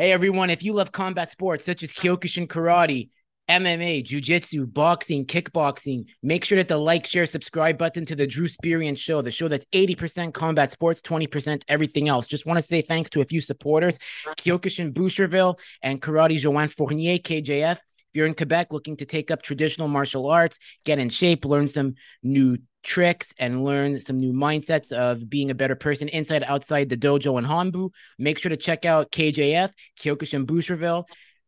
Hey, everyone, if you love combat sports such as Kyokushin Karate, MMA, Jiu-Jitsu, boxing, kickboxing, make sure to hit the like, share, subscribe button to the Drewsperience show, the show that's 80% combat sports, 20% everything else. Just want to say thanks to a few supporters, Kyokushin Boucherville and Karate Joanne Fournier, KJF. If you're in Quebec looking to take up traditional martial arts, get in shape, learn some new tricks, and learn some new mindsets of being a better person inside, outside the dojo and Hanbu, make sure to check out KJF, Kyokushin Boucherville.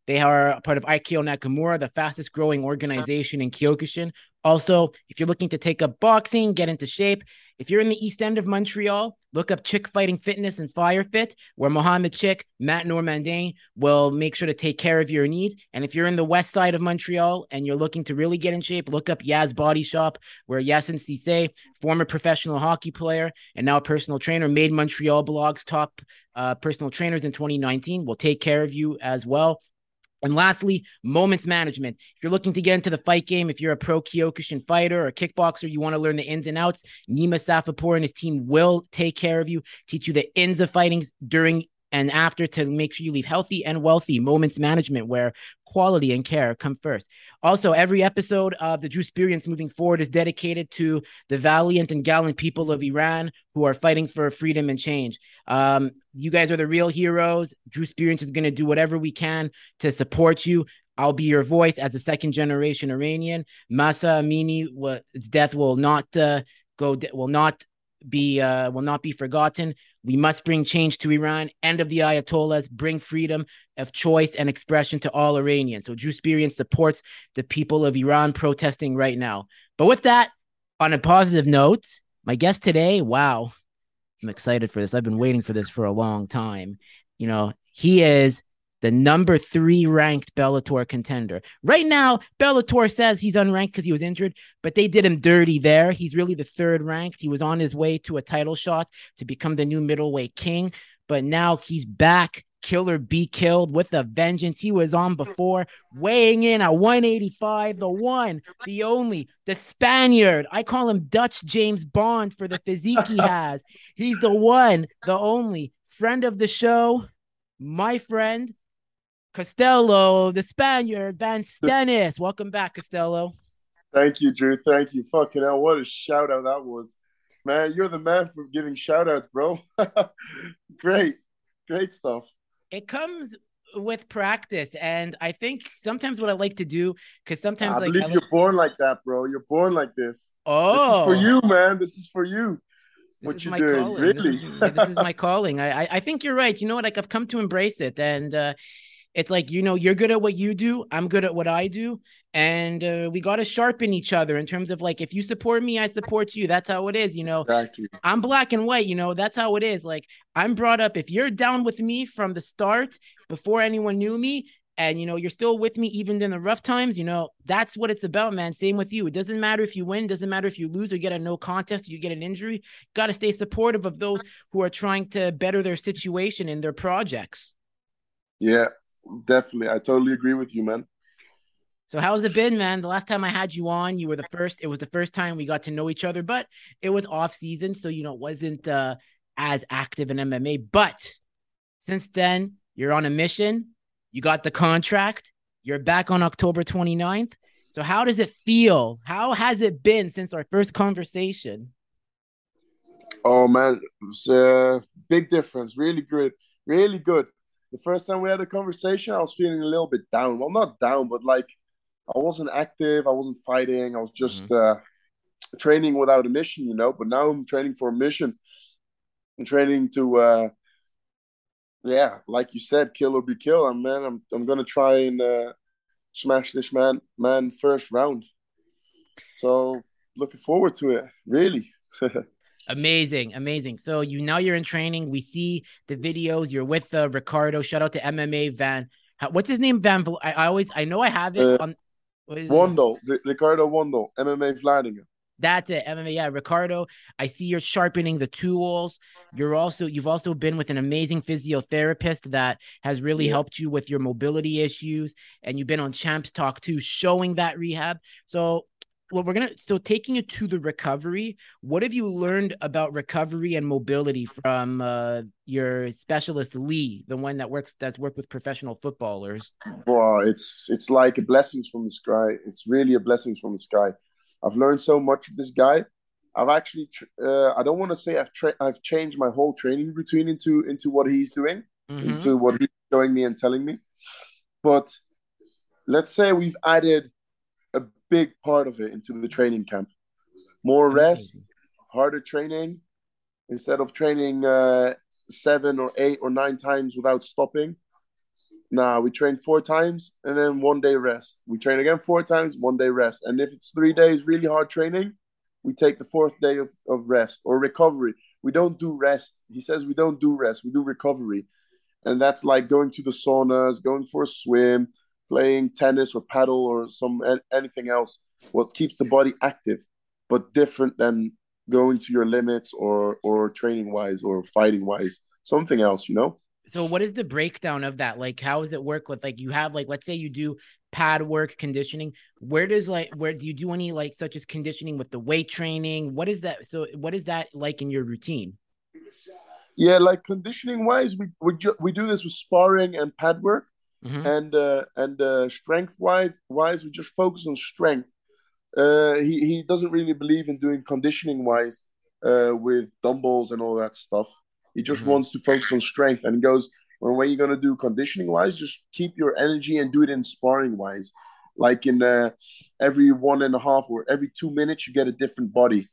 They are part of Ikeo Nakamura, the fastest growing organization in Kyokushin. Also, if you're looking to take up boxing, get into shape, if you're in the East End of Montreal, look up Chick Fighting Fitness and FireFit, where Mohamed Chick, Matt Normandin will make sure to take care of your needs. And if you're in the West Side of Montreal and you're looking to really get in shape, look up Yaz Body Shop, where Yasin Cisse, former professional hockey player and now a personal trainer, made Montreal Blog's top personal trainers in 2019, will take care of you as well. And lastly, Moments Management. If you're looking to get into the fight game, if you're a pro Kyokushin fighter or a kickboxer, you want to learn the ins and outs, Nima Safapour and his team will take care of you, teach you the ins of fighting during and after to make sure you leave healthy and wealthy. Moments Management, where quality and care come first. Also, every episode of the Drewsperience moving forward is dedicated to the valiant and gallant people of Iran who are fighting for freedom and change. You guys are the real heroes. Drewsperience is going to do whatever we can to support you. I'll be your voice as a second-generation Iranian. Masa Amini's death will not be forgotten. We must bring change to Iran. End of the Ayatollahs. Bring freedom of choice and expression to all Iranians. So Drewsperience supports the people of Iran protesting right now. But with that, on a positive note, my guest today, wow, I'm excited for this. I've been waiting for this for a long time. You know, he is the number 3 ranked Bellator contender. Right now, Bellator says he's unranked because he was injured, but they did him dirty there. He's really the 3rd ranked. He was on his way to a title shot to become the new middleweight king, but now he's back. Kill or be killed with a vengeance. He was on before, weighing in at 185, the one, the only, the Spaniard. I call him Dutch James Bond for the physique he has. He's the one, the only, friend of the show, my friend, Costello, the Spaniard, Van Steenis. Welcome back, Costello. Thank you, Drew. Thank you. Fucking hell, what a shout out that was. Man, you're the man for giving shout outs, bro. Great stuff. It comes with practice, and I think sometimes what I like to do, because sometimes you're born like that, bro. You're born like this. Oh, this is for you, man. This is for you. What you doing? Really? This is my calling. I think you're right. You know what? Like, I've come to embrace it, and it's like, you know, you're good at what you do. I'm good at what I do. And we got to sharpen each other in terms of, like, if you support me, I support you. That's how it is, you know. Exactly. I'm black and white, you know. That's how it is. Like, I'm brought up, if you're down with me from the start, before anyone knew me, and, you know, you're still with me even in the rough times, you know, that's what it's about, man. Same with you. It doesn't matter if you win. Doesn't matter if you lose or get a no contest, or you get an injury. Got to stay supportive of those who are trying to better their situation in their projects. Yeah. Definitely. I totally agree with you, man. So how's it been, man? The last time I had you on, you were the first. It was the first time we got to know each other, but it was off season. So, you know, it wasn't as active in MMA. But since then, you're on a mission. You got the contract. You're back on October 29th. So how does it feel? How has it been since our first conversation? Oh, man, it's a big difference. Really good. Really good. The first time we had a conversation, I was feeling a little bit down. Well, not down, but like I wasn't active. I wasn't fighting. I was just training without a mission, you know. But now I'm training for a mission. I'm training to, like you said, kill or be killed. And man, I'm gonna try and smash this man first round. So looking forward to it, really. Amazing. So you're in training. We see the videos. You're with Ricardo. Shout out to MMA Van. What's his name? Van. I know I have it on. Wondo. Ricardo Wondo. MMA Flanagan. That's it. MMA. Yeah, Ricardo. I see you're sharpening the tools. You've also been with an amazing physiotherapist that has really helped you with your mobility issues, and you've been on Champs Talk too, showing that rehab. So well, we're gonna so taking it to the recovery. What have you learned about recovery and mobility from your specialist Lee, the one that worked with professional footballers? Well, it's like a blessing from the sky. It's really a blessing from the sky. I've learned so much of this guy. I've actually I don't want to say I've changed my whole training routine into what he's doing, mm-hmm. into what he's showing me and telling me. But let's say we've added a big part of it into the training camp. More rest, harder training. Instead of training 7 or 8 or 9 times without stopping, we train 4 times and then 1 day rest. We train again 4 times, 1 day rest. And if it's 3 days really hard training, we take the 4th day of rest or recovery. We don't do rest. He says we don't do rest. We do recovery. And that's like going to the saunas, going for a swim, playing tennis or paddle or anything else. What keeps the body active, but different than going to your limits or training-wise or fighting-wise. Something else, you know? So what is the breakdown of that? Like, how does it work with, like, you have, like, let's say you do pad work, conditioning. Where do you do any, like, such as conditioning with the weight training? What is that? So what is that like in your routine? Yeah, like conditioning-wise, we do this with sparring and pad work. Mm-hmm. And strength-wise, we just focus on strength. He doesn't really believe in doing conditioning-wise with dumbbells and all that stuff. He just mm-hmm. wants to focus on strength, and he goes, well, when you're going to do conditioning-wise, just keep your energy and do it in sparring-wise. Like in every 1.5 or every 2 minutes, you get a different body.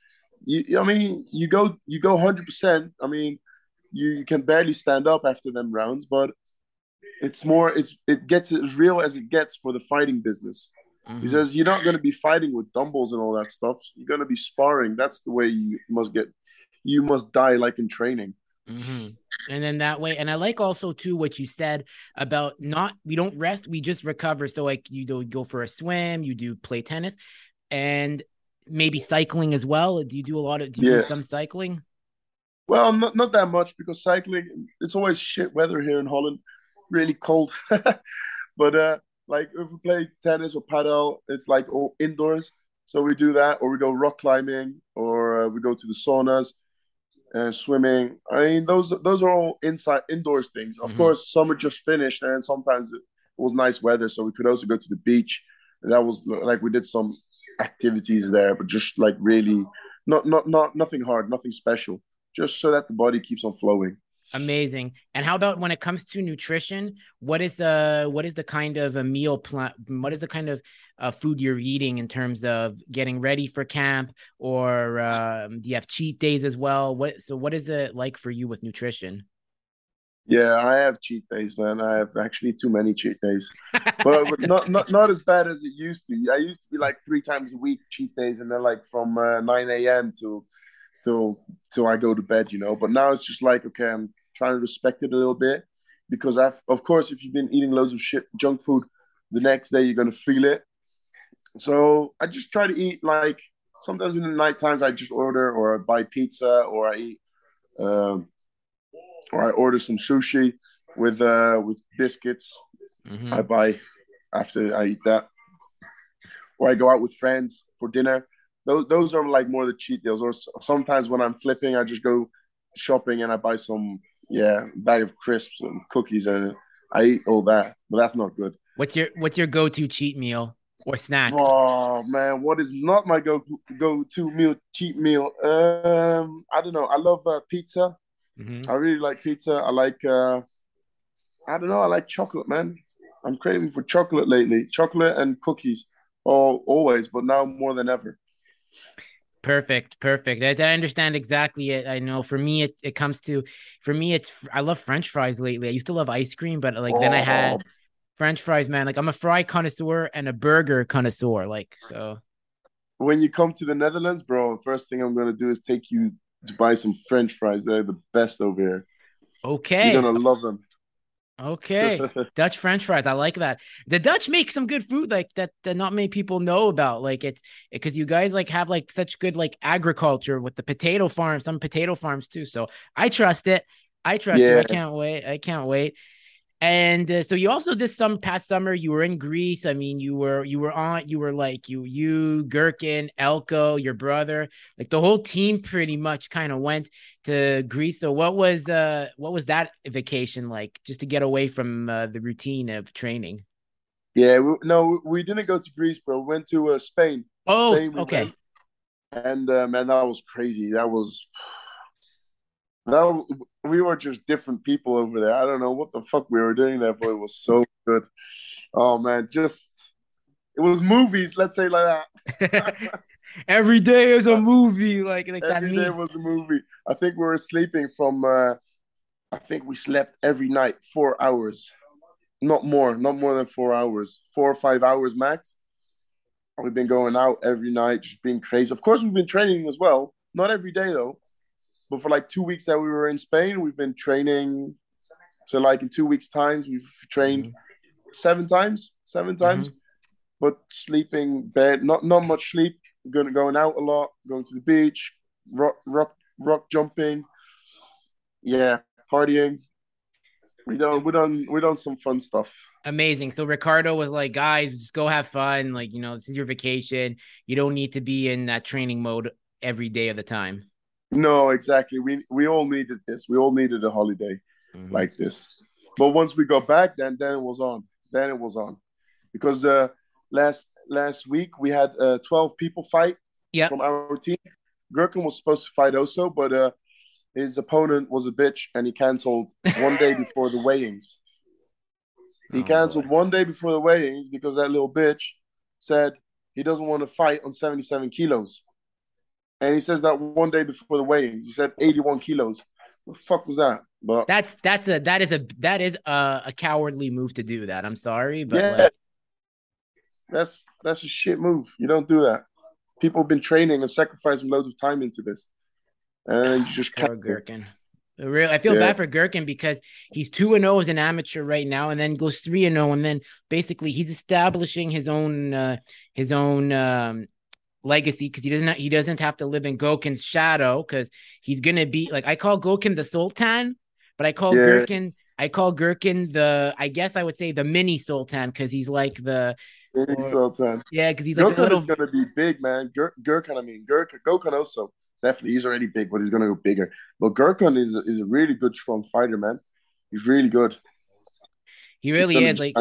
You go 100%. I mean, you can barely stand up after them rounds, but it gets as real as it gets for the fighting business. Mm-hmm. He says, you're not going to be fighting with dumbbells and all that stuff. You're going to be sparring. That's the way you must die like in training. Mm-hmm. And then that way. And I like also too, what you said about we don't rest, we just recover. So like you do go for a swim, you do play tennis and maybe cycling as well. Do you do do some cycling? Well, not that much, because cycling, it's always shit weather here in Holland. Really cold. But like if we play tennis or paddle, it's like all indoors, so we do that, or we go rock climbing, or we go to the saunas, swimming. I mean, those are all indoors things. Of mm-hmm. course, summer just finished, and sometimes it was nice weather, so we could also go to the beach. And that was like we did some activities there, but just like really not nothing hard, nothing special, just so that the body keeps on flowing. Amazing. And how about when it comes to nutrition? What is the kind of a meal plan? What is the kind of food you're eating in terms of getting ready for camp, or do you have cheat days as well? What is it like for you with nutrition? Yeah, I have cheat days, man. I have actually too many cheat days, but not as bad as it used to. I used to be like 3 times a week cheat days, and then like from 9 a.m. till I go to bed, you know. But now it's just like, okay, I'm trying to respect it a little bit, because of course, if you've been eating loads of junk food, the next day you're going to feel it. So I just try to eat, like, sometimes in the night times I just order, or I buy pizza, or I eat or I order some sushi with biscuits. Mm-hmm. I buy after I eat that, or I go out with friends for dinner. Those are like more the cheat deals. Or sometimes when I'm flipping, I just go shopping and I buy some bag of crisps and cookies, and I eat all that. But that's not good. What's your go-to cheat meal or snack? Oh man, what is not my go-to meal? Cheat meal? I don't know. I love pizza. Mm-hmm. I really like pizza. I like I don't know. I like chocolate, man. I'm craving for chocolate lately. Chocolate and cookies, always, but now more than ever. Perfect. I understand exactly it. I know for me, it comes to, for me, it's, I love French fries lately. I used to love ice cream, but like, then I had French fries, man. Like, I'm a fry connoisseur and a burger connoisseur. Like, so. When you come to the Netherlands, bro, the first thing I'm going to do is take you to buy some French fries. They're the best over here. Okay. You're going to love them. Okay. Dutch French fries. I like that. The Dutch make some good food like that not many people know about. Like it's because you guys like have like such good like agriculture with the potato farm, some potato farms too. So I trust it. I can't wait. And so you also this past summer you were in Greece. I mean, you were Gherkin, Elko, your brother, like the whole team pretty much kind of went to Greece. So what was that vacation like, just to get away from the routine of training? Yeah, we didn't go to Greece, but we went to Spain. Oh, Spain, okay. Man, that was crazy. We were just different people over there. I don't know what the fuck we were doing there, but it was so good. Oh, man, it was movies, let's say like that. Every day is a movie. Every day was a movie. I think we were sleeping we slept every night 4 hours. Not more than 4 hours, 4 or 5 hours max. We've been going out every night, just being crazy. Of course, we've been training as well. Not every day, though. But for like 2 weeks that we were in Spain, we've been training. So like in 2 weeks' time, we've trained seven times. But sleeping bad, not much sleep. Going out a lot, going to the beach, rock jumping, yeah, partying. We done some fun stuff. Amazing. So Ricardo was like, guys, just go have fun. Like, this is your vacation. You don't need to be in that training mode every day of the time. No, exactly. We all needed this. We all needed a holiday like this. But once we got back, then it was on. Then it was on, because last week we had 12 people fight from our team. Gherkin was supposed to fight also, but his opponent was a bitch, and he canceled one day before the weigh-ins. He canceled one day before the weigh-ins because that little bitch said he doesn't want to fight on 77 kilos. And he says that one day before the weigh-ins, he said 81 kilos. What the fuck was that? But that is a cowardly move to do that. I'm sorry, but yeah. That's a shit move. You don't do that. People have been training and sacrificing loads of time into this. And you just can't. Gherkin. I feel bad for Gherkin because he's 2-0 as an amateur right now, and then goes 3-0, and then basically he's establishing his own legacy, because he doesn't have to live in Gokhan's shadow, because he's gonna be like, I call Gokhan the Sultan, but I call Gherkin the, I guess I would say, the mini Sultan, because he's like the mini Sultan. Yeah, because he's like Gokhan is gonna be big, man. Gherkin also. Definitely, he's already big, but he's gonna go bigger. But Gherkin is a really good, strong fighter, man. He's really good. He really is. Like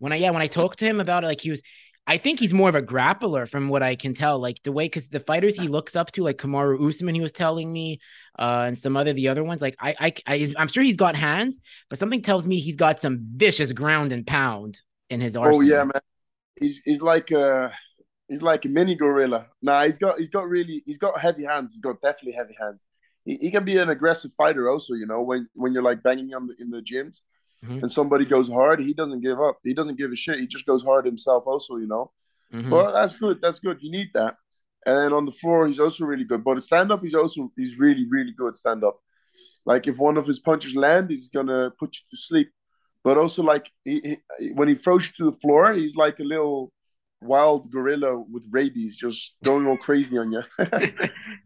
when I talked to him about it, like I think he's more of a grappler, from what I can tell. Like the way, because the fighters he looks up to, like Kamaru Usman, he was telling me, and some the other ones. Like I'm sure he's got hands, but something tells me he's got some vicious ground and pound in his arsenal. Oh yeah, man. He's like He's like a mini gorilla. Nah, he's got heavy hands. He's got definitely heavy hands. He can be an aggressive fighter also, when you're like banging on in the gyms and somebody goes hard, he doesn't give up. He doesn't give a shit. He just goes hard himself also, Well, that's good. That's good. You need that. And then on the floor, he's also really good. But stand-up, he's really, really good stand-up. Like if one of his punches land, he's going to put you to sleep. But also like when he throws you to the floor, he's like a little wild gorilla with rabies, just going all crazy on you.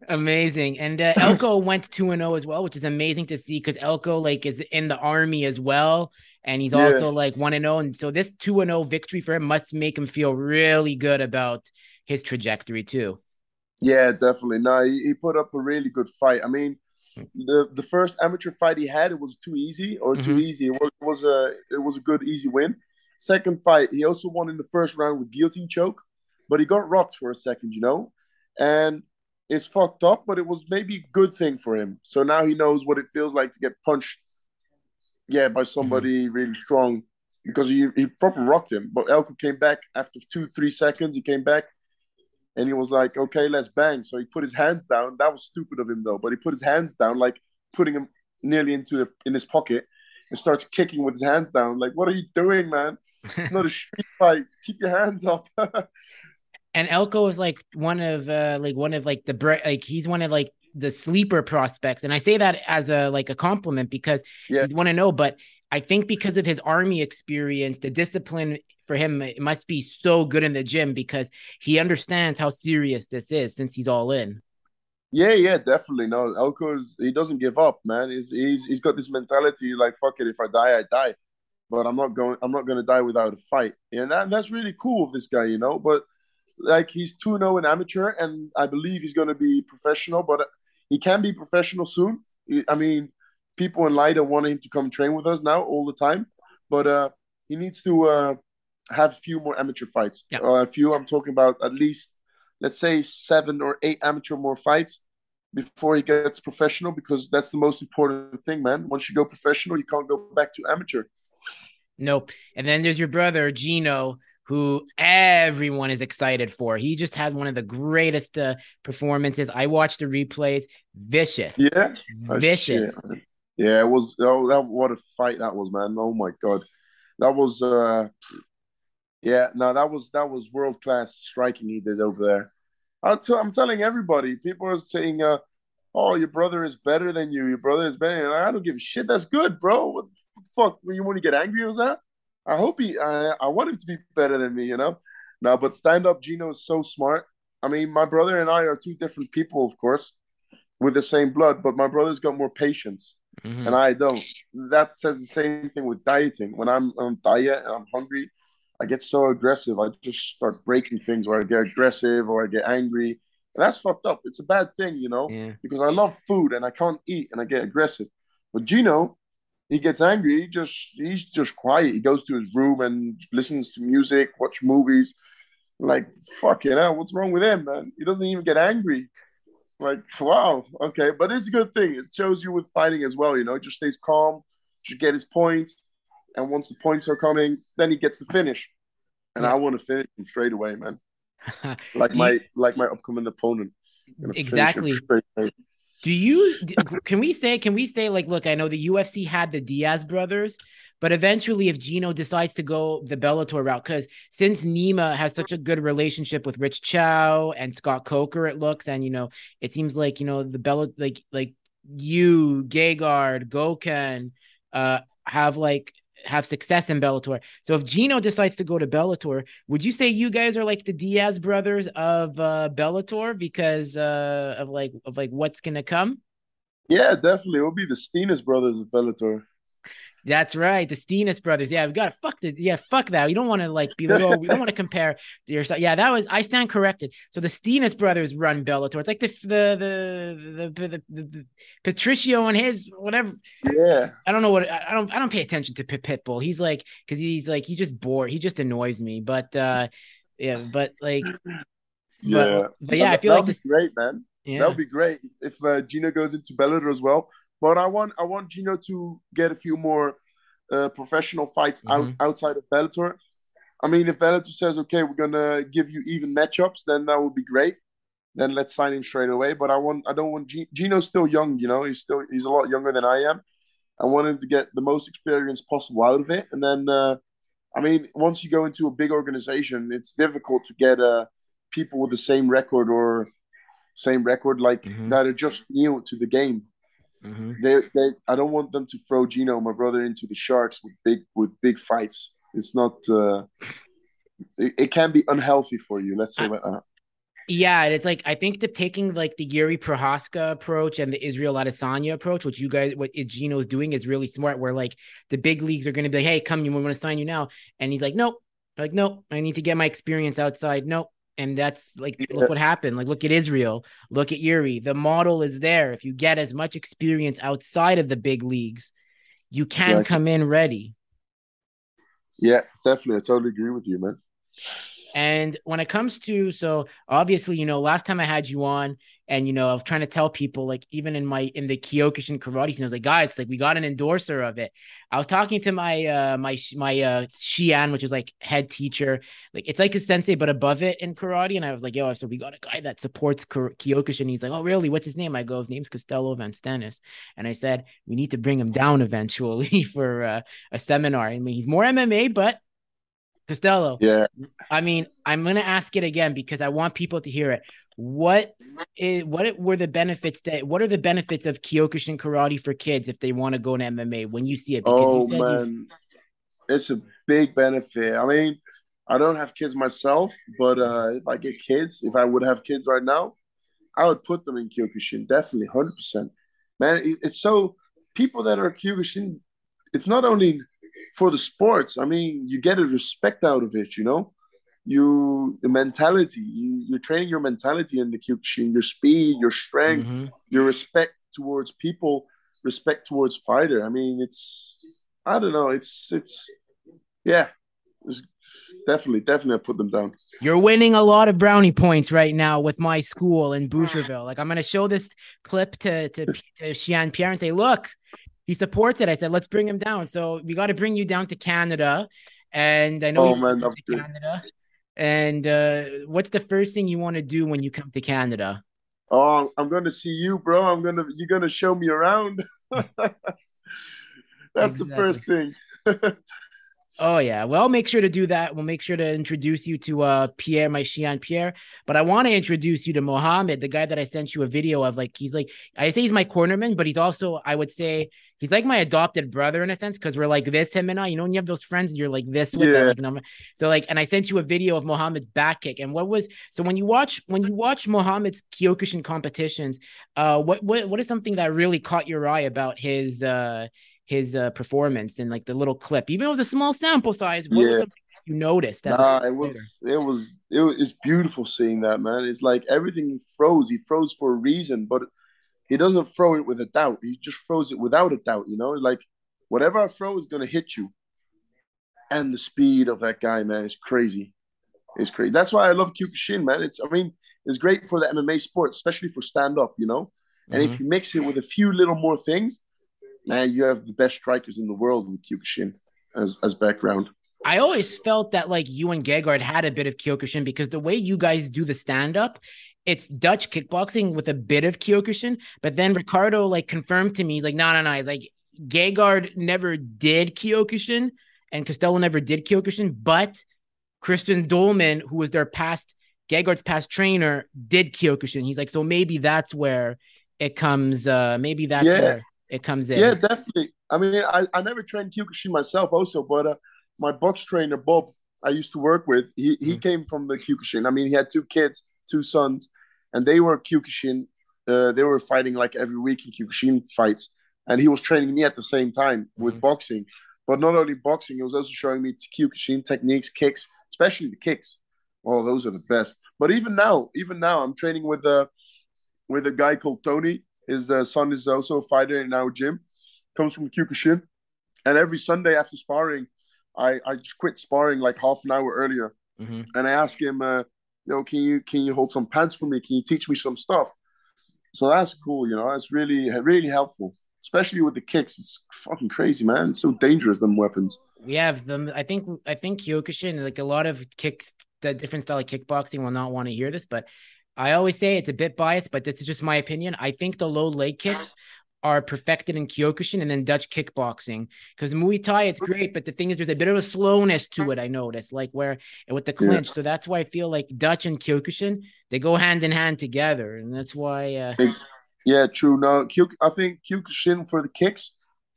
Amazing. And Elko went 2-0 as well, which is amazing to see, because Elko is in the army as well, and he's also 1-0, and so this 2-0 victory for him must make him feel really good about his trajectory too. Yeah, definitely. No, he put up a really good fight. I mean, the first amateur fight he had, it was too easy. It was a good easy win. Second fight, he also won in the first round with guillotine choke, but he got rocked for a second, and it's fucked up, but it was maybe a good thing for him. So now he knows what it feels like to get punched, by somebody really strong, because he proper rocked him. But Elko came back after 2-3 seconds. He came back, and he was like, okay, let's bang. So he put his hands down. That was stupid of him, though, but he put his hands down, like putting him nearly in his pocket. And starts kicking with his hands down. Like, what are you doing, man? It's not a street fight. Keep your hands up. And Elko is one of the sleeper prospects. And I say that as a compliment, because you want to know, but I think because of his army experience, the discipline for him, it must be so good in the gym, because he understands how serious this is since he's all in. Yeah, definitely. No, Elko, he doesn't give up, man. He's got this mentality, like, fuck it, if I die, I die. but I'm not going to die without a fight. And that's really cool of this guy, you know, but like he's 2-0 in amateur, and I believe he's going to be professional, but he can be professional soon. I mean, people in Leiden want him to come train with us now all the time, but he needs to have a few more amateur fights. Yeah. I'm talking about at least, let's say 7 or 8 amateur more fights before he gets professional, because that's the most important thing, man. Once you go professional, you can't go back to amateur. Nope. And then there's your brother, Gino, who everyone is excited for. He just had one of the greatest performances. I watched the replays. Vicious. Yeah? Vicious. Oh, yeah, it was what a fight that was, man. Oh, my God. That was that was world class striking he did over there. I'm telling everybody, people are saying, "Oh, your brother is better than you. Your brother is better." And I don't give a shit. That's good, bro. What the fuck? You want to get angry with that? I hope I want him to be better than me, you know. No, but stand up, Gino is so smart. I mean, my brother and I are two different people, of course, with the same blood, but my brother's got more patience. Mm-hmm. And I don't. That says the same thing with dieting. When I'm on diet and I'm hungry, I get so aggressive. I just start breaking things, or I get aggressive, or I get angry. And that's fucked up. It's a bad thing, you know, because I love food and I can't eat and I get aggressive. But Gino, he gets angry. He's just quiet. He goes to his room and listens to music, watch movies. Like, fucking hell, what's wrong with him, man? He doesn't even get angry. Like, wow, okay. But it's a good thing. It shows you with fighting as well, you know. He just stays calm, just get his points. And once the points are coming, then he gets the finish. And I want to finish him straight away, man. like my upcoming opponent. Exactly. Can we say like, look, I know the UFC had the Diaz brothers, but eventually if Gino decides to go the Bellator route, because since Nima has such a good relationship with Rich Chow and Scott Coker, it looks, and, you know, it seems like, you know, the you, Gegard, Gökhan, have success in Bellator. So if Gino decides to go to Bellator, would you say you guys are like the Diaz brothers of Bellator because of what's gonna come? Yeah, definitely. We'll be the Steenis brothers of Bellator. That's right, the Steenis brothers. Yeah, we got fuck that. You don't want to we don't want to compare yourself. Yeah, I stand corrected. So the Steenis brothers run Bellator. It's like the Patricio and his whatever. Yeah, I don't know what I don't pay attention to Pitbull. He's like, because he's like, he's just bored. He just annoys me. But I feel like this great, man. Yeah. That would be great if Gino goes into Bellator as well. But I want Gino to get a few more professional fights outside of Bellator. I mean, if Bellator says, okay, we're going to give you even matchups, then that would be great. Then let's sign him straight away. But Gino's still young, you know. He's a lot younger than I am. I want him to get the most experience possible out of it. And then, once you go into a big organization, it's difficult to get people with the same record that are just new to the game. Mm-hmm. I don't want them to throw Gino, my brother, into the sharks with big fights. It's not. It can be unhealthy for you. Let's say that. Yeah, it's like, I think taking the Yuri Prohaska approach and the Israel Adesanya approach, which what Gino's doing is really smart. Where like the big leagues are going to be like, hey, come, we want to sign you now, and he's like, nope, I need to get my experience outside. Nope. And that's look what happened. Like, look at Israel, look at Yuri. The model is there. If you get as much experience outside of the big leagues, you can come in ready. Yeah, definitely. I totally agree with you, man. And when it comes to, so obviously, you know, last time I had you on, and, you know, I was trying to tell people, like, even in the Kyokushin karate scene, I was like, guys, like, we got an endorser of it. I was talking to my Shian, which is like head teacher, like it's like a sensei, but above it in karate. And I was like, yo, so we got a guy that supports Kyokushin. He's like, oh, really? What's his name? I go, his name's Costello van Steenis. And I said, we need to bring him down eventually for a seminar. I mean, he's more MMA, but Costello. Yeah. I mean, I'm going to ask it again because I want people to hear it. What are the benefits of Kyokushin karate for kids if they want to go to MMA when you see it? It's a big benefit. I mean, I don't have kids myself, but if I would have kids right now, I would put them in Kyokushin. Definitely, 100%. Man, it's so people that are Kyokushin, it's not only for the sports. I mean, you get a respect out of it, you know? The mentality, you're training your mentality in the Kyokushin, your speed, your strength, your respect towards people, respect towards fighter. I mean, I don't know. It's definitely I put them down. You're winning a lot of brownie points right now with my school in Boucherville. Like, I'm going to show this clip to Xian Pierre and say, look, he supports it. I said, let's bring him down. So we got to bring you down to Canada. And I know Canada. And what's the first thing you want to do when you come to Canada? Oh, I'm going to see you, bro. You're going to show me around. That's exactly. The first thing. Oh, yeah. Well, make sure to do that. We'll make sure to introduce you to Pierre, my Xian Pierre. But I want to introduce you to Mohamed, the guy that I sent you a video of. Like, he's like, I say he's my cornerman, but he's also, I would say, he's like my adopted brother in a sense, because we're like this, him and I. You know, when you have those friends and you're like this with them. Like, so, like, and I sent you a video of Mohamed's back kick. And so when you watch Mohamed's Kyokushin competitions, what is something that really caught your eye about his performance and like the little clip, even though it was a small sample size, what was something that you noticed? It's beautiful seeing that, man. It's like everything he froze for a reason, but he doesn't throw it with a doubt. He just throws it without a doubt, you know, like whatever I throw is going to hit you. And the speed of that guy, man, is crazy. It's crazy. That's why I love Kyokushin, man. It's great for the MMA sport, especially for stand up, you know, and if you mix it with a few little more things, man, you have the best strikers in the world with Kyokushin as background. I always felt that like you and Gegard had a bit of Kyokushin, because the way you guys do the stand-up, it's Dutch kickboxing with a bit of Kyokushin. But then Ricardo like confirmed to me, like, no. Like Gegard never did Kyokushin and Costello never did Kyokushin, but Christian Dolman, who was their Gegard's past trainer, did Kyokushin. He's like, so maybe that's where it comes, where it comes in. Yeah, definitely. I mean, I never trained Kyokushin myself also, but my box trainer, Bob, I used to work with, he came from the Kyokushin. I mean, he had two kids, two sons, and they were Kyokushin. They were fighting like every week in Kyokushin fights. And he was training me at the same time with boxing. But not only boxing, he was also showing me Kyokushin techniques, kicks, especially the kicks. Oh, those are the best. But even now, I'm training with a guy called Tony. His son is also a fighter in our gym, comes from Kyokushin. And every Sunday after sparring, I just quit sparring like half an hour earlier. And I ask him, yo, can you hold some pants for me? Can you teach me some stuff? So that's cool, you know, that's really, really helpful. Especially with the kicks, it's fucking crazy, man. It's so dangerous, them weapons. We have them. I think Kyokushin, like a lot of kicks, the different style of kickboxing will not want to hear this, but I always say it's a bit biased, but this is just my opinion. I think the low leg kicks are perfected in Kyokushin and then Dutch kickboxing, because Muay Thai, it's great, but the thing is there's a bit of a slowness to it, I noticed, like where with the clinch. So that's why I feel like Dutch and Kyokushin, they go hand in hand together, and that's why... Yeah, true. No, I think Kyokushin for the kicks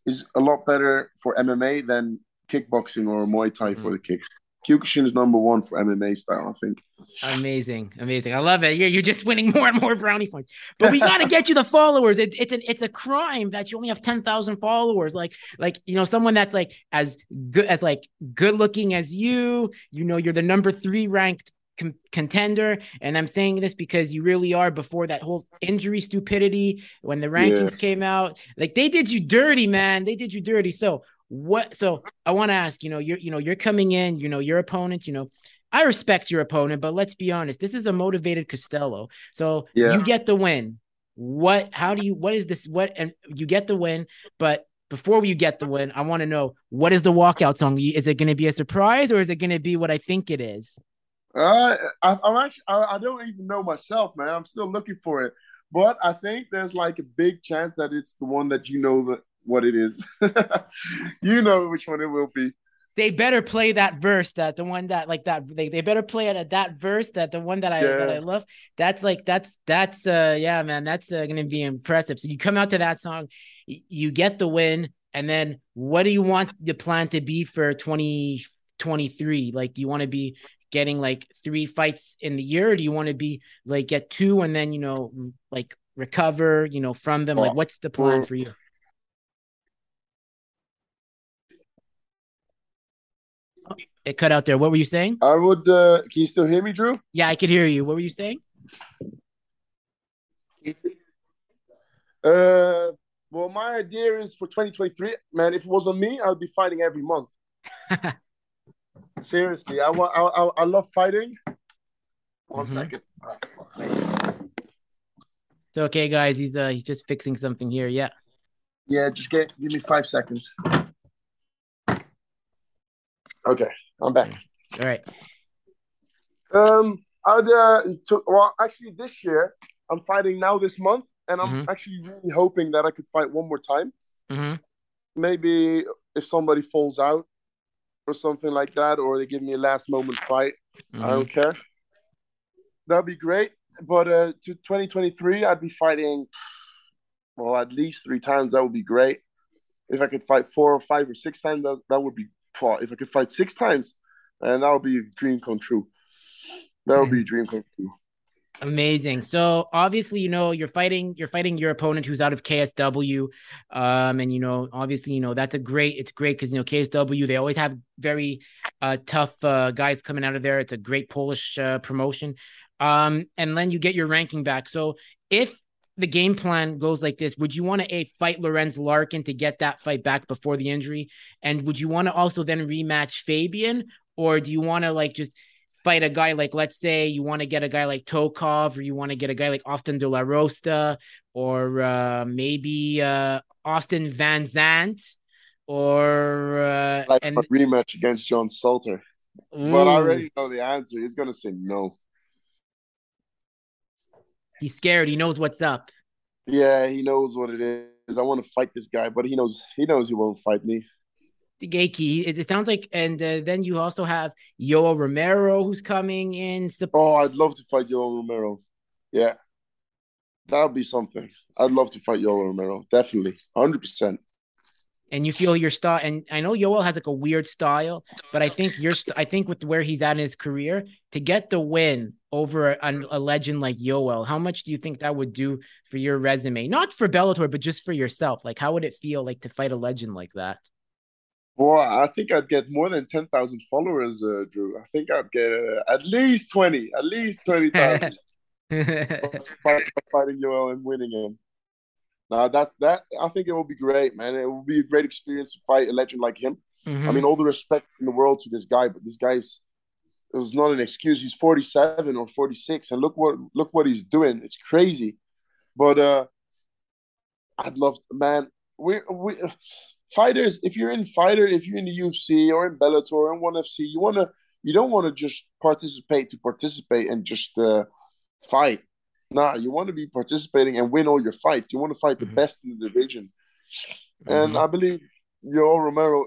is a lot better for MMA than kickboxing or Muay Thai for the kicks. Kyokushin is number one for MMA style, I think. Amazing. I love it. You're just winning more and more brownie points. But we got to get you the followers. It's a crime that you only have 10,000 followers. Like you know, someone that's like as good looking as you. You know, you're the number 3 ranked contender, and I'm saying this because you really are. Before that whole injury stupidity, when the rankings came out, like they did you dirty, man. They did you dirty. So I want to ask, you know, you're coming in, you know, your opponent, you know, I respect your opponent, but let's be honest, this is a motivated Costello. So you get the win. And you get the win, but before you get the win, I want to know, what is the walkout song? Is it going to be a surprise, or is it going to be what I think it is? I don't even know myself, man. I'm still looking for it, but I think there's like a big chance that it's the one that you know that. What it is. You know which one it will be. They better play that verse, that the one that like that they better play it at that verse, that the one that I love. That's gonna be impressive. So you come out to that song, you get the win, and then what do you want the plan to be for 2023? Like, do you want to be getting like 3 fights in the year, or do you want to be like get 2 and then, you know, like recover, you know, from them? Like, what's the plan for you? It cut out there. What were you saying? I would. Can you still hear me, Drew? Yeah, I could hear you. What were you saying? Well, my idea is for 2023, man. If it wasn't me, I'd be fighting every month. Seriously, I love fighting. One second. It's okay, guys. He's just fixing something here. Yeah. Yeah, just give me 5 seconds. Okay, I'm back. All right. Actually, this year I'm fighting now this month, and I'm actually really hoping that I could fight one more time. Maybe if somebody falls out or something like that, or they give me a last moment fight, I don't care. That'd be great. But to 2023, I'd be fighting. Well, at least 3 times, that would be great. If I could fight 4 or 5 or 6 times, that would be fun. If I could fight 6 times, and that would be a dream come true. That would be a dream come true. Amazing. So obviously, you know, you're fighting your opponent who's out of KSW. And you know, obviously, you know, it's great because, you know, KSW, they always have very tough guys coming out of there. It's a great Polish promotion. And then you get your ranking back. So if the game plan goes like this, would you want to fight Lorenz Larkin to get that fight back before the injury? And would you want to also then rematch Fabian? Or do you want to like just fight a guy like, let's say you want to get a guy like Tokov, or you want to get a guy like Austin De La Rosta, or maybe Austin Van Zandt, or a rematch against John Salter? Ooh. But I already know the answer. He's going to say no. He's scared. He knows what's up. Yeah, he knows what it is. I want to fight this guy, but he knows he won't fight me. The Gaki. It sounds like, and then you also have Yoel Romero, who's coming in. Oh, I'd love to fight Yoel Romero. Yeah, that'll be something. I'd love to fight Yoel Romero. Definitely, 100%. And you feel your style, and I know Yoel has like a weird style, but I think I think with where he's at in his career, to get the win over a legend like Yoel, how much do you think that would do for your resume? Not for Bellator, but just for yourself. Like, how would it feel like to fight a legend like that? Well, I think I'd get more than 10,000 followers, Drew. I think I'd get at least 20,000. Fighting Yoel and winning him. Now that I think it will be great, man. It will be a great experience to fight a legend like him. I mean, all the respect in the world to this guy, but this guy's it was not an excuse. He's 47 or 46, and look what he's doing. It's crazy. But I'd love, man. We fighters. If you're in the UFC or in Bellator or in ONE FC, you don't want to just participate and just fight. Nah, you want to be participating and win all your fights. You want to fight the best in the division. And I believe Yoel Romero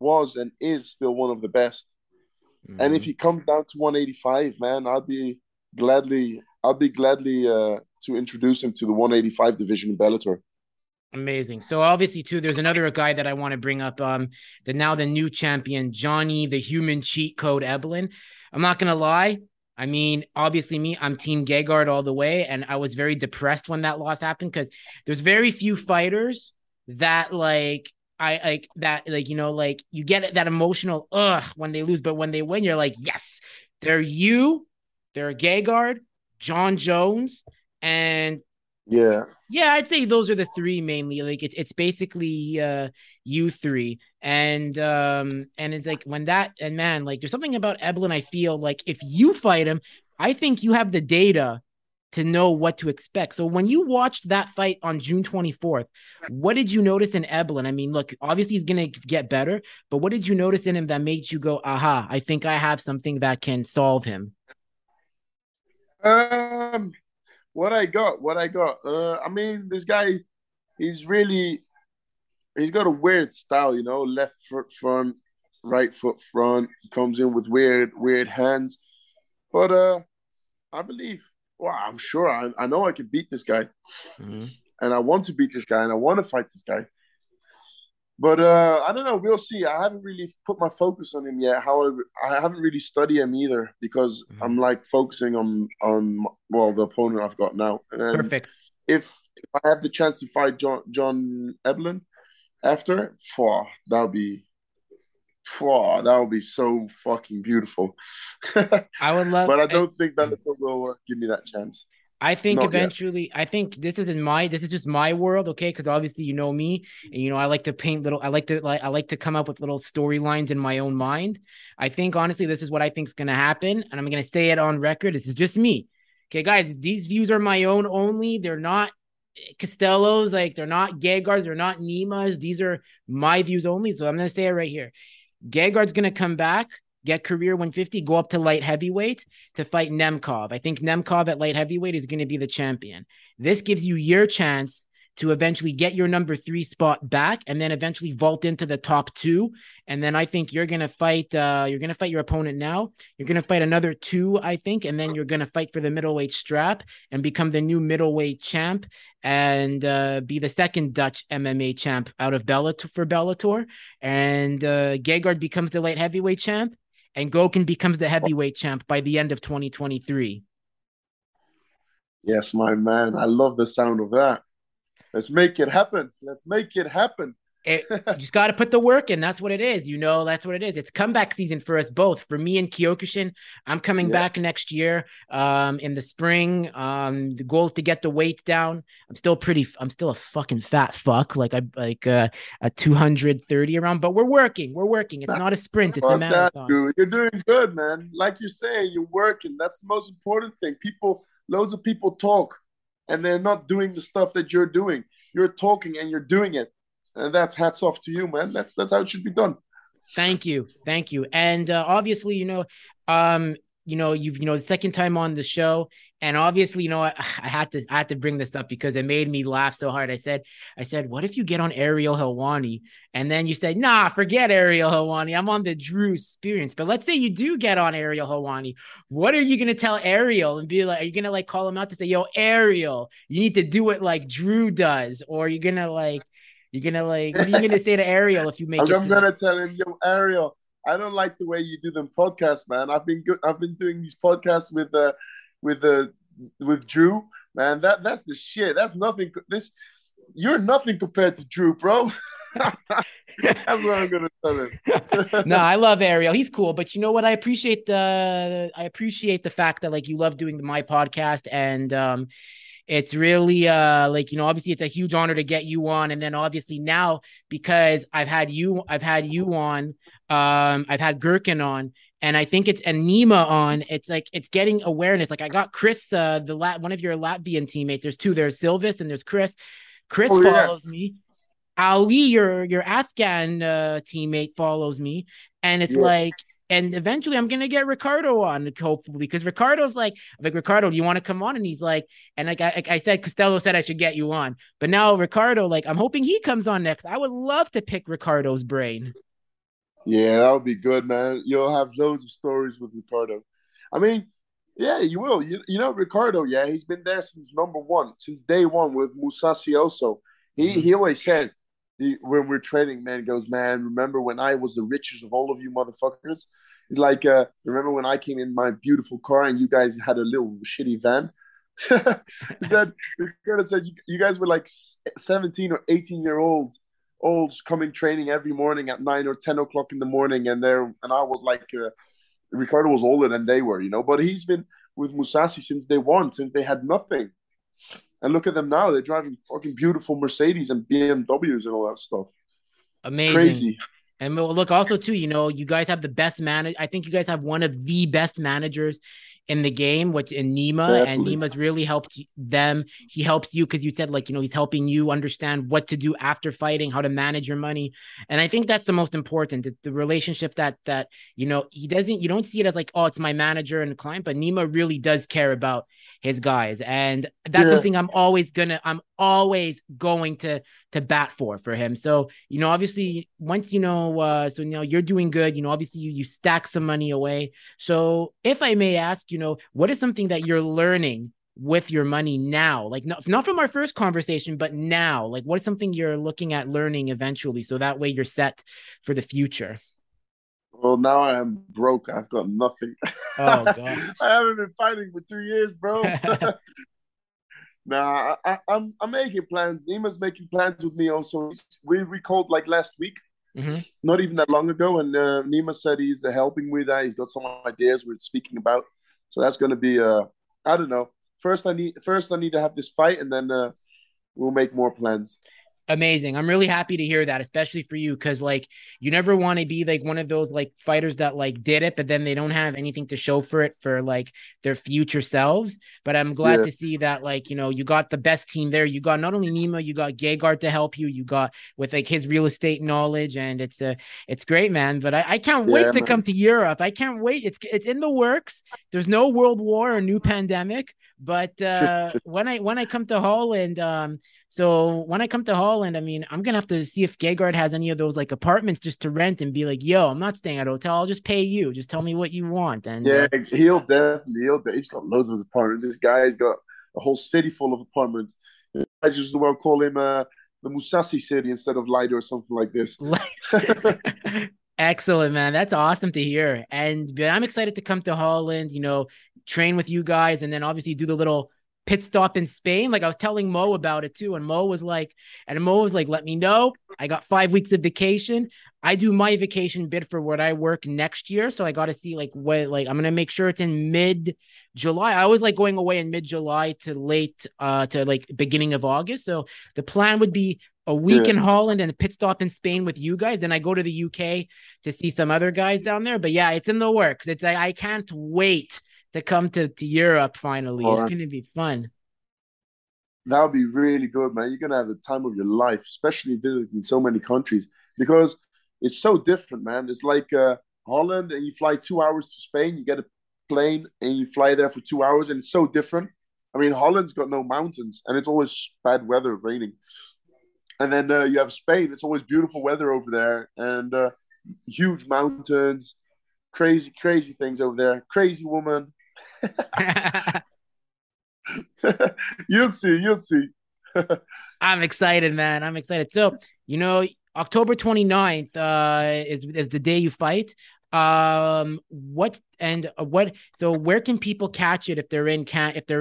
was and is still one of the best. And if he comes down to 185, man, I'll be gladly to introduce him to the 185 division in Bellator. Amazing. So obviously too, there's another guy that I want to bring up. The new champion, Johnny, the human cheat code Eblen. I'm not going to lie. I mean, obviously I'm Team Gegard all the way, and I was very depressed when that loss happened because there's very few fighters that like you get that emotional when they lose, but when they win, you're like, yes, they're Gegard, John Jones, and yeah, I'd say those are the three mainly. Like it's basically you three. And it's like when that, and man, like there's something about Eblen. I feel like if you fight him, I think you have the data to know what to expect. So when you watched that fight on June 24th, what did you notice in Eblen? I mean, look, obviously he's going to get better, but what did you notice in him that made you go, aha, I think I have something that can solve him? What I got. I mean, this guy, he's got a weird style, you know, left foot front, right foot front, comes in with weird hands. But I believe, I'm sure, I know I can beat this guy. And I want to beat this guy, and I want to fight this guy. But I don't know, we'll see. I haven't really put my focus on him yet. However, I haven't really studied him either because I'm like focusing on the opponent I've got now. And perfect. If I have the chance to fight John Eblen after, that would be Oh, that would be so fucking beautiful. I would love, but I don't think Bellator will give me that chance. I think not eventually, yet. I think this is just my world, okay? Because obviously, you know me, and you know I like to paint little. I like to come up with little storylines in my own mind. I think honestly, this is what I think is going to happen, and I'm going to say it on record. This is just me, okay, guys. These views are my own only. They're not Costello's, like they're not Gegard's, they're not Nima's. These are my views only. So I'm going to say it right here. Gegard's going to come back, get career 150, go up to light heavyweight to fight Nemkov. I think Nemkov at light heavyweight is going to be the champion. This gives you your chance to eventually get your number 3 spot back and then eventually vault into the top 2. And then I think you're going to fight your opponent now. You're going to fight another 2, I think, and then you're going to fight for the middleweight strap and become the new middleweight champ and be the second Dutch MMA champ out of Bellator for Bellator. And Gegard becomes the light heavyweight champ. And Gökhan becomes the heavyweight champ by the end of 2023. Yes, my man. I love the sound of that. Let's make it happen. Let's make it happen. You just got to put the work in. That's what it is. You know, that's what it is. It's comeback season for us both. For me and Kyokushin, I'm coming back next year in the spring. The goal is to get the weight down. I'm still a fucking fat fuck, like a 230 around. But we're working. It's not a sprint. It's a marathon. Dude, you're doing good, man. Like you say, you're working. That's the most important thing. Loads of people talk, and they're not doing the stuff that you're doing. You're talking and you're doing it. And that's hats off to you, man. That's how it should be done. Thank you. And obviously, the second time on the show, and obviously, I had to bring this up because it made me laugh so hard. I said, what if you get on Ariel Helwani? And then you said, nah, forget Ariel Helwani. I'm on the Drewsperience. But let's say you do get on Ariel Helwani. What are you going to tell Ariel and be like, are you going to like call him out to say, yo, Ariel, you need to do it like Drew does? Or what are you gonna say to Ariel if you make? I'm gonna tell him, yo, Ariel, I don't like the way you do them podcasts, man. I've been doing these podcasts with Drew, man. That's the shit. That's nothing. You're nothing compared to Drew, bro. That's what I'm gonna tell him. No, I love Ariel. He's cool, but you know what? I appreciate the fact that like you love doing my podcast and it's really obviously it's a huge honor to get you on. And then obviously now, because I've had you on, I've had Gherkin on, and I think it's Nima on. It's like, it's getting awareness. Like I got Chris, one of your Latvian teammates. There's two, there's Silvis and there's Chris. Chris follows me. Ali, your Afghan teammate follows me. And it's and eventually I'm going to get Ricardo on, hopefully, because Ricardo's like, Ricardo, do you want to come on? And he's like, and I said, Costello said I should get you on. But now Ricardo, like, I'm hoping he comes on next. I would love to pick Ricardo's brain. Yeah, that would be good, man. You'll have loads of stories with Ricardo. I mean, yeah, you will. Ricardo, he's been there since day one with Mousasi also. He always says, when we're training, man, goes, man, remember when I was the richest of all of you motherfuckers? He's like, remember when I came in my beautiful car and you guys had a little shitty van? He said, you guys were like 17 or 18-year-olds coming training every morning at 9 or 10 o'clock in the morning. And I was like, Ricardo was older than they were, But he's been with Mousasi since day one, since they had nothing. And look at them now. They're driving fucking beautiful Mercedes and BMWs and all that stuff. Amazing. Crazy. And look, also, too, you guys have the best manager. I think you guys have one of the best managers in the game, which in Nima. Yeah. And Nima's really helped them. He helps you because you said, he's helping you understand what to do after fighting, how to manage your money. And I think that's the most important, the relationship that, you don't see it as like, oh, it's my manager and client, but Nima really does care about his guys. And that's something I'm always going to bat for him. So, obviously once, you're doing good, obviously you stack some money away. So if I may ask, what is something that you're learning with your money now? Like not from our first conversation, but now, like what is something you're looking at learning eventually? So that way you're set for the future. Well, now I am broke. I've got nothing. Oh, God. I haven't been fighting for 2 years, bro. Nah, I'm making plans. Nima's making plans with me also. We called like last week Mm-hmm. Not even that long ago, and Nima said he's helping with that. He's got some ideas we're speaking about, so that's going to be. I don't know. First, I need to have this fight, and then we'll make more plans. Amazing. I'm really happy to hear that, especially for you, because like you never want to be like one of those like fighters that like did it, but then they don't have anything to show for it for like their future selves. But I'm glad to see that like, you know, you got the best team there. You got not only Nima, you got Gegard to help you. You got with like his real estate knowledge, and it's great, man. But I can't wait to come to Europe. I can't wait. It's in the works. There's no world war or new pandemic. But when I come to Holland, I mean, I'm going to have to see if Gegard has any of those like apartments just to rent and be like, yo, I'm not staying at a hotel. I'll just pay you. Just tell me what you want. And he'll definitely. He's got loads of apartments. This guy's got a whole city full of apartments. I just as well call him the Mousasi city instead of Leiden or something like this. Excellent, man. That's awesome to hear. But I'm excited to come to Holland, you know, train with you guys, and then obviously do the little pit stop in Spain. Like I was telling Mo about it too. And Mo was like, let me know. I got 5 weeks of vacation. I do my vacation bid for what I work next year. So I got to see like what, like, I'm going to make sure it's in mid July. I was like going away in mid July to late, to like beginning of August. So the plan would be a week in Holland and a pit stop in Spain with you guys. And I go to the UK to see some other guys down there, but yeah, it's in the works. It's I can't wait to come to Europe finally. All right. It's going to be fun. That'll be really good, man. You're going to have the time of your life, especially visiting so many countries, because it's so different, man. It's like Holland, and you fly 2 hours to Spain, you get a plane and you fly there for 2 hours, and it's so different. I mean, Holland's got no mountains and it's always bad weather, raining. And then you have Spain, it's always beautiful weather over there, and huge mountains, crazy, crazy things over there. Crazy woman. You'll see. I'm excited, man. I'm excited. So, you know, October 29th is the day you fight. So where can people catch it if they're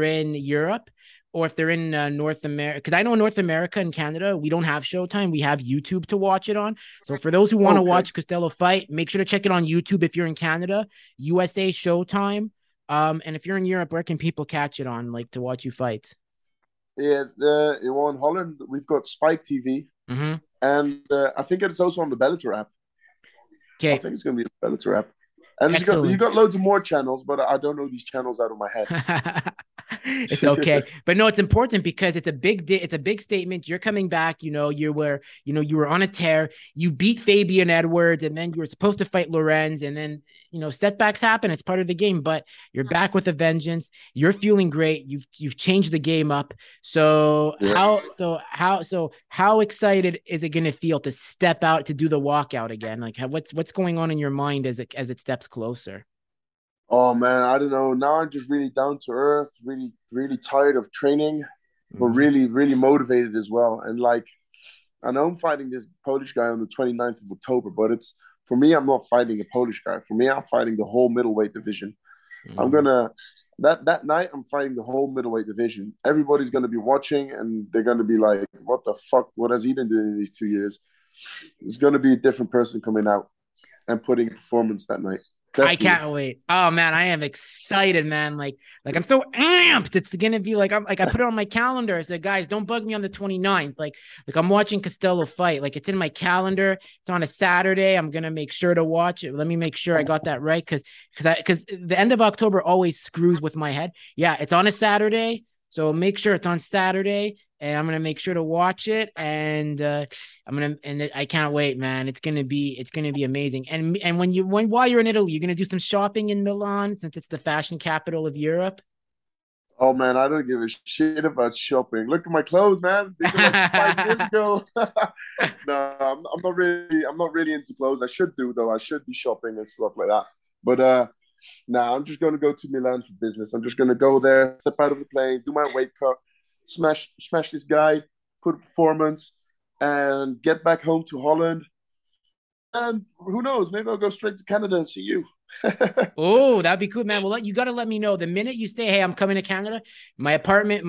in Europe or if they're in North America? Because I know North America and Canada, we don't have Showtime. We have YouTube to watch it on. So for those who want to watch Costello fight, make sure to check it on YouTube if you're in Canada, USA Showtime. And if you're in Europe, where can people catch it on, like, to watch you fight? Yeah, in Holland, we've got Spike TV. Mm-hmm. And I think it's also on the Bellator app. Okay. I think it's going to be the Bellator app. And you got loads of more channels, but I don't know these channels out of my head. It's okay. But no, it's important because it's a big day. It's a big statement. You're coming back. You know, you were on a tear. You beat Fabian Edwards, and then you were supposed to fight Lorenz. And then, you know, setbacks happen. It's part of the game, but you're back with a vengeance. You're feeling great. You've changed the game up. So how excited is it going to feel to step out, to do the walkout again? Like what's going on in your mind as it steps closer? Oh, man, I don't know. Now I'm just really down to earth, really, really tired of training, but really, really motivated as well. And like, I know I'm fighting this Polish guy on the 29th of October, but for me, I'm not fighting a Polish guy. For me, I'm fighting the whole middleweight division. Mm-hmm. That night, I'm fighting the whole middleweight division. Everybody's going to be watching, and they're going to be like, what the fuck? What has he been doing these 2 years? There's going to be a different person coming out and putting a performance that night. Definitely. I can't wait. Oh man, I am excited, man. Like I'm so amped. It's gonna be like I put it on my calendar. I said, guys, don't bug me on the 29th. Like I'm watching Costello fight. Like it's in my calendar. It's on a Saturday. I'm gonna make sure to watch it. Let me make sure I got that right, because the end of October always screws with my head. Yeah, it's on a Saturday. So make sure it's on Saturday, and I'm gonna make sure to watch it. And I can't wait, man. It's gonna be amazing. And while you're in Italy, you're gonna do some shopping in Milan, since it's the fashion capital of Europe. Oh man, I don't give a shit about shopping. Look at my clothes, man. These are like 5 years ago. No, I'm not really into clothes. I should do though. I should be shopping and stuff like that. But no, I'm just going to go to Milan for business. I'm just going to go there, step out of the plane, do my weight cut, smash this guy, put a performance, and get back home to Holland. And who knows? Maybe I'll go straight to Canada and see you. Oh, that'd be cool, man. Well, you got to let me know. The minute you say, hey, I'm coming to Canada, my apartment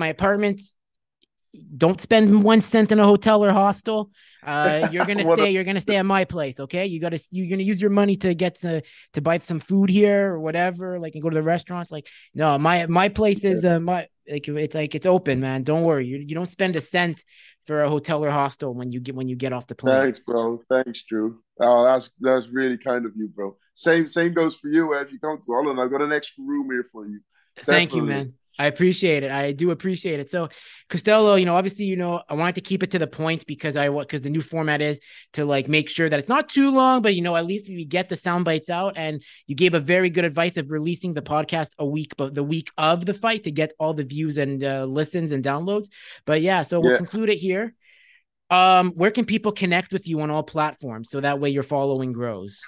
Don't spend 1 cent in a hotel or hostel. You're gonna stay. You're gonna stay at my place, okay? You're gonna use your money to get to buy some food here or whatever, like, and go to the restaurants. Like, no, my place is my, like, it's like, it's open, man. Don't worry. You don't spend a cent for a hotel or hostel when you get off the plane. Thanks, bro. Thanks, Drew. Oh, that's really kind of you, bro. Same goes for you. If you come to Holland, I've got an extra room here for you. Definitely. Thank you, man. I appreciate it. I do appreciate it. So, Costello, obviously, I wanted to keep it to the point because the new format is to, like, make sure that it's not too long, but, at least we get the sound bites out. And you gave a very good advice of releasing the podcast the week of the fight to get all the views and listens and downloads. But yeah, so we'll conclude it here. Where can people connect with you on all platforms so that way your following grows?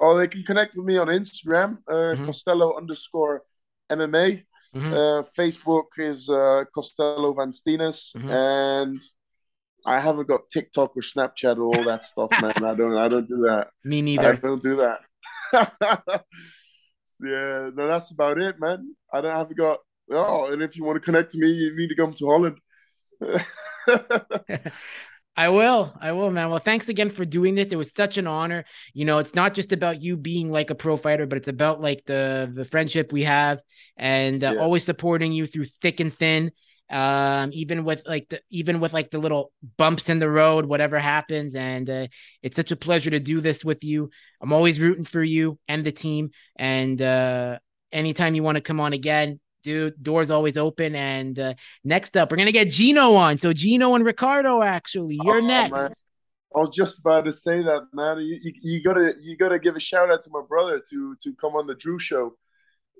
Oh, they can connect with me on Instagram, Costello_MMA. Mm-hmm. Facebook is Costello van Steenis, and I haven't got TikTok or Snapchat or all that stuff, man. I don't do that. Me neither. I don't do that. Yeah, no, that's about it, man. I don't have got. Oh, and if you want to connect to me, you need to come to Holland. I will, man. Well, thanks again for doing this. It was such an honor. It's not just about you being like a pro fighter, but it's about like the friendship we have and always supporting you through thick and thin. Even with the little bumps in the road, whatever happens. And it's such a pleasure to do this with you. I'm always rooting for you and the team. And anytime you want to come on again, dude, door's always open. And next up, we're going to get Gino on. So Gino and Ricardo, actually, you're next. Man. I was just about to say that, man. You gotta give a shout out to my brother to come on the Drew Show.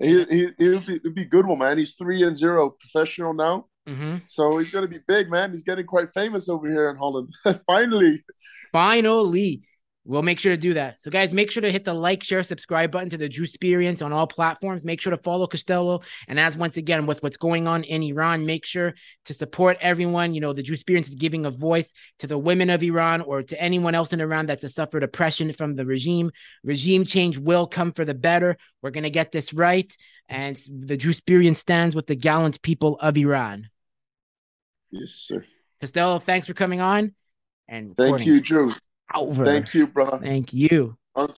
It'll be a good one, man. He's 3-0 professional now. Mm-hmm. So he's going to be big, man. He's getting quite famous over here in Holland. Finally. We'll make sure to do that. So, guys, make sure to hit the like, share, subscribe button to the Drewsperience on all platforms. Make sure to follow Costello. And as once again, with what's going on in Iran, make sure to support everyone. The Drewsperience is giving a voice to the women of Iran or to anyone else in Iran that's suffered oppression from the regime. Regime change will come for the better. We're going to get this right. And the Drewsperience stands with the gallant people of Iran. Yes, sir. Costello, thanks for coming on. And thank you, Drew. Over. Thank you, brother. Thank you.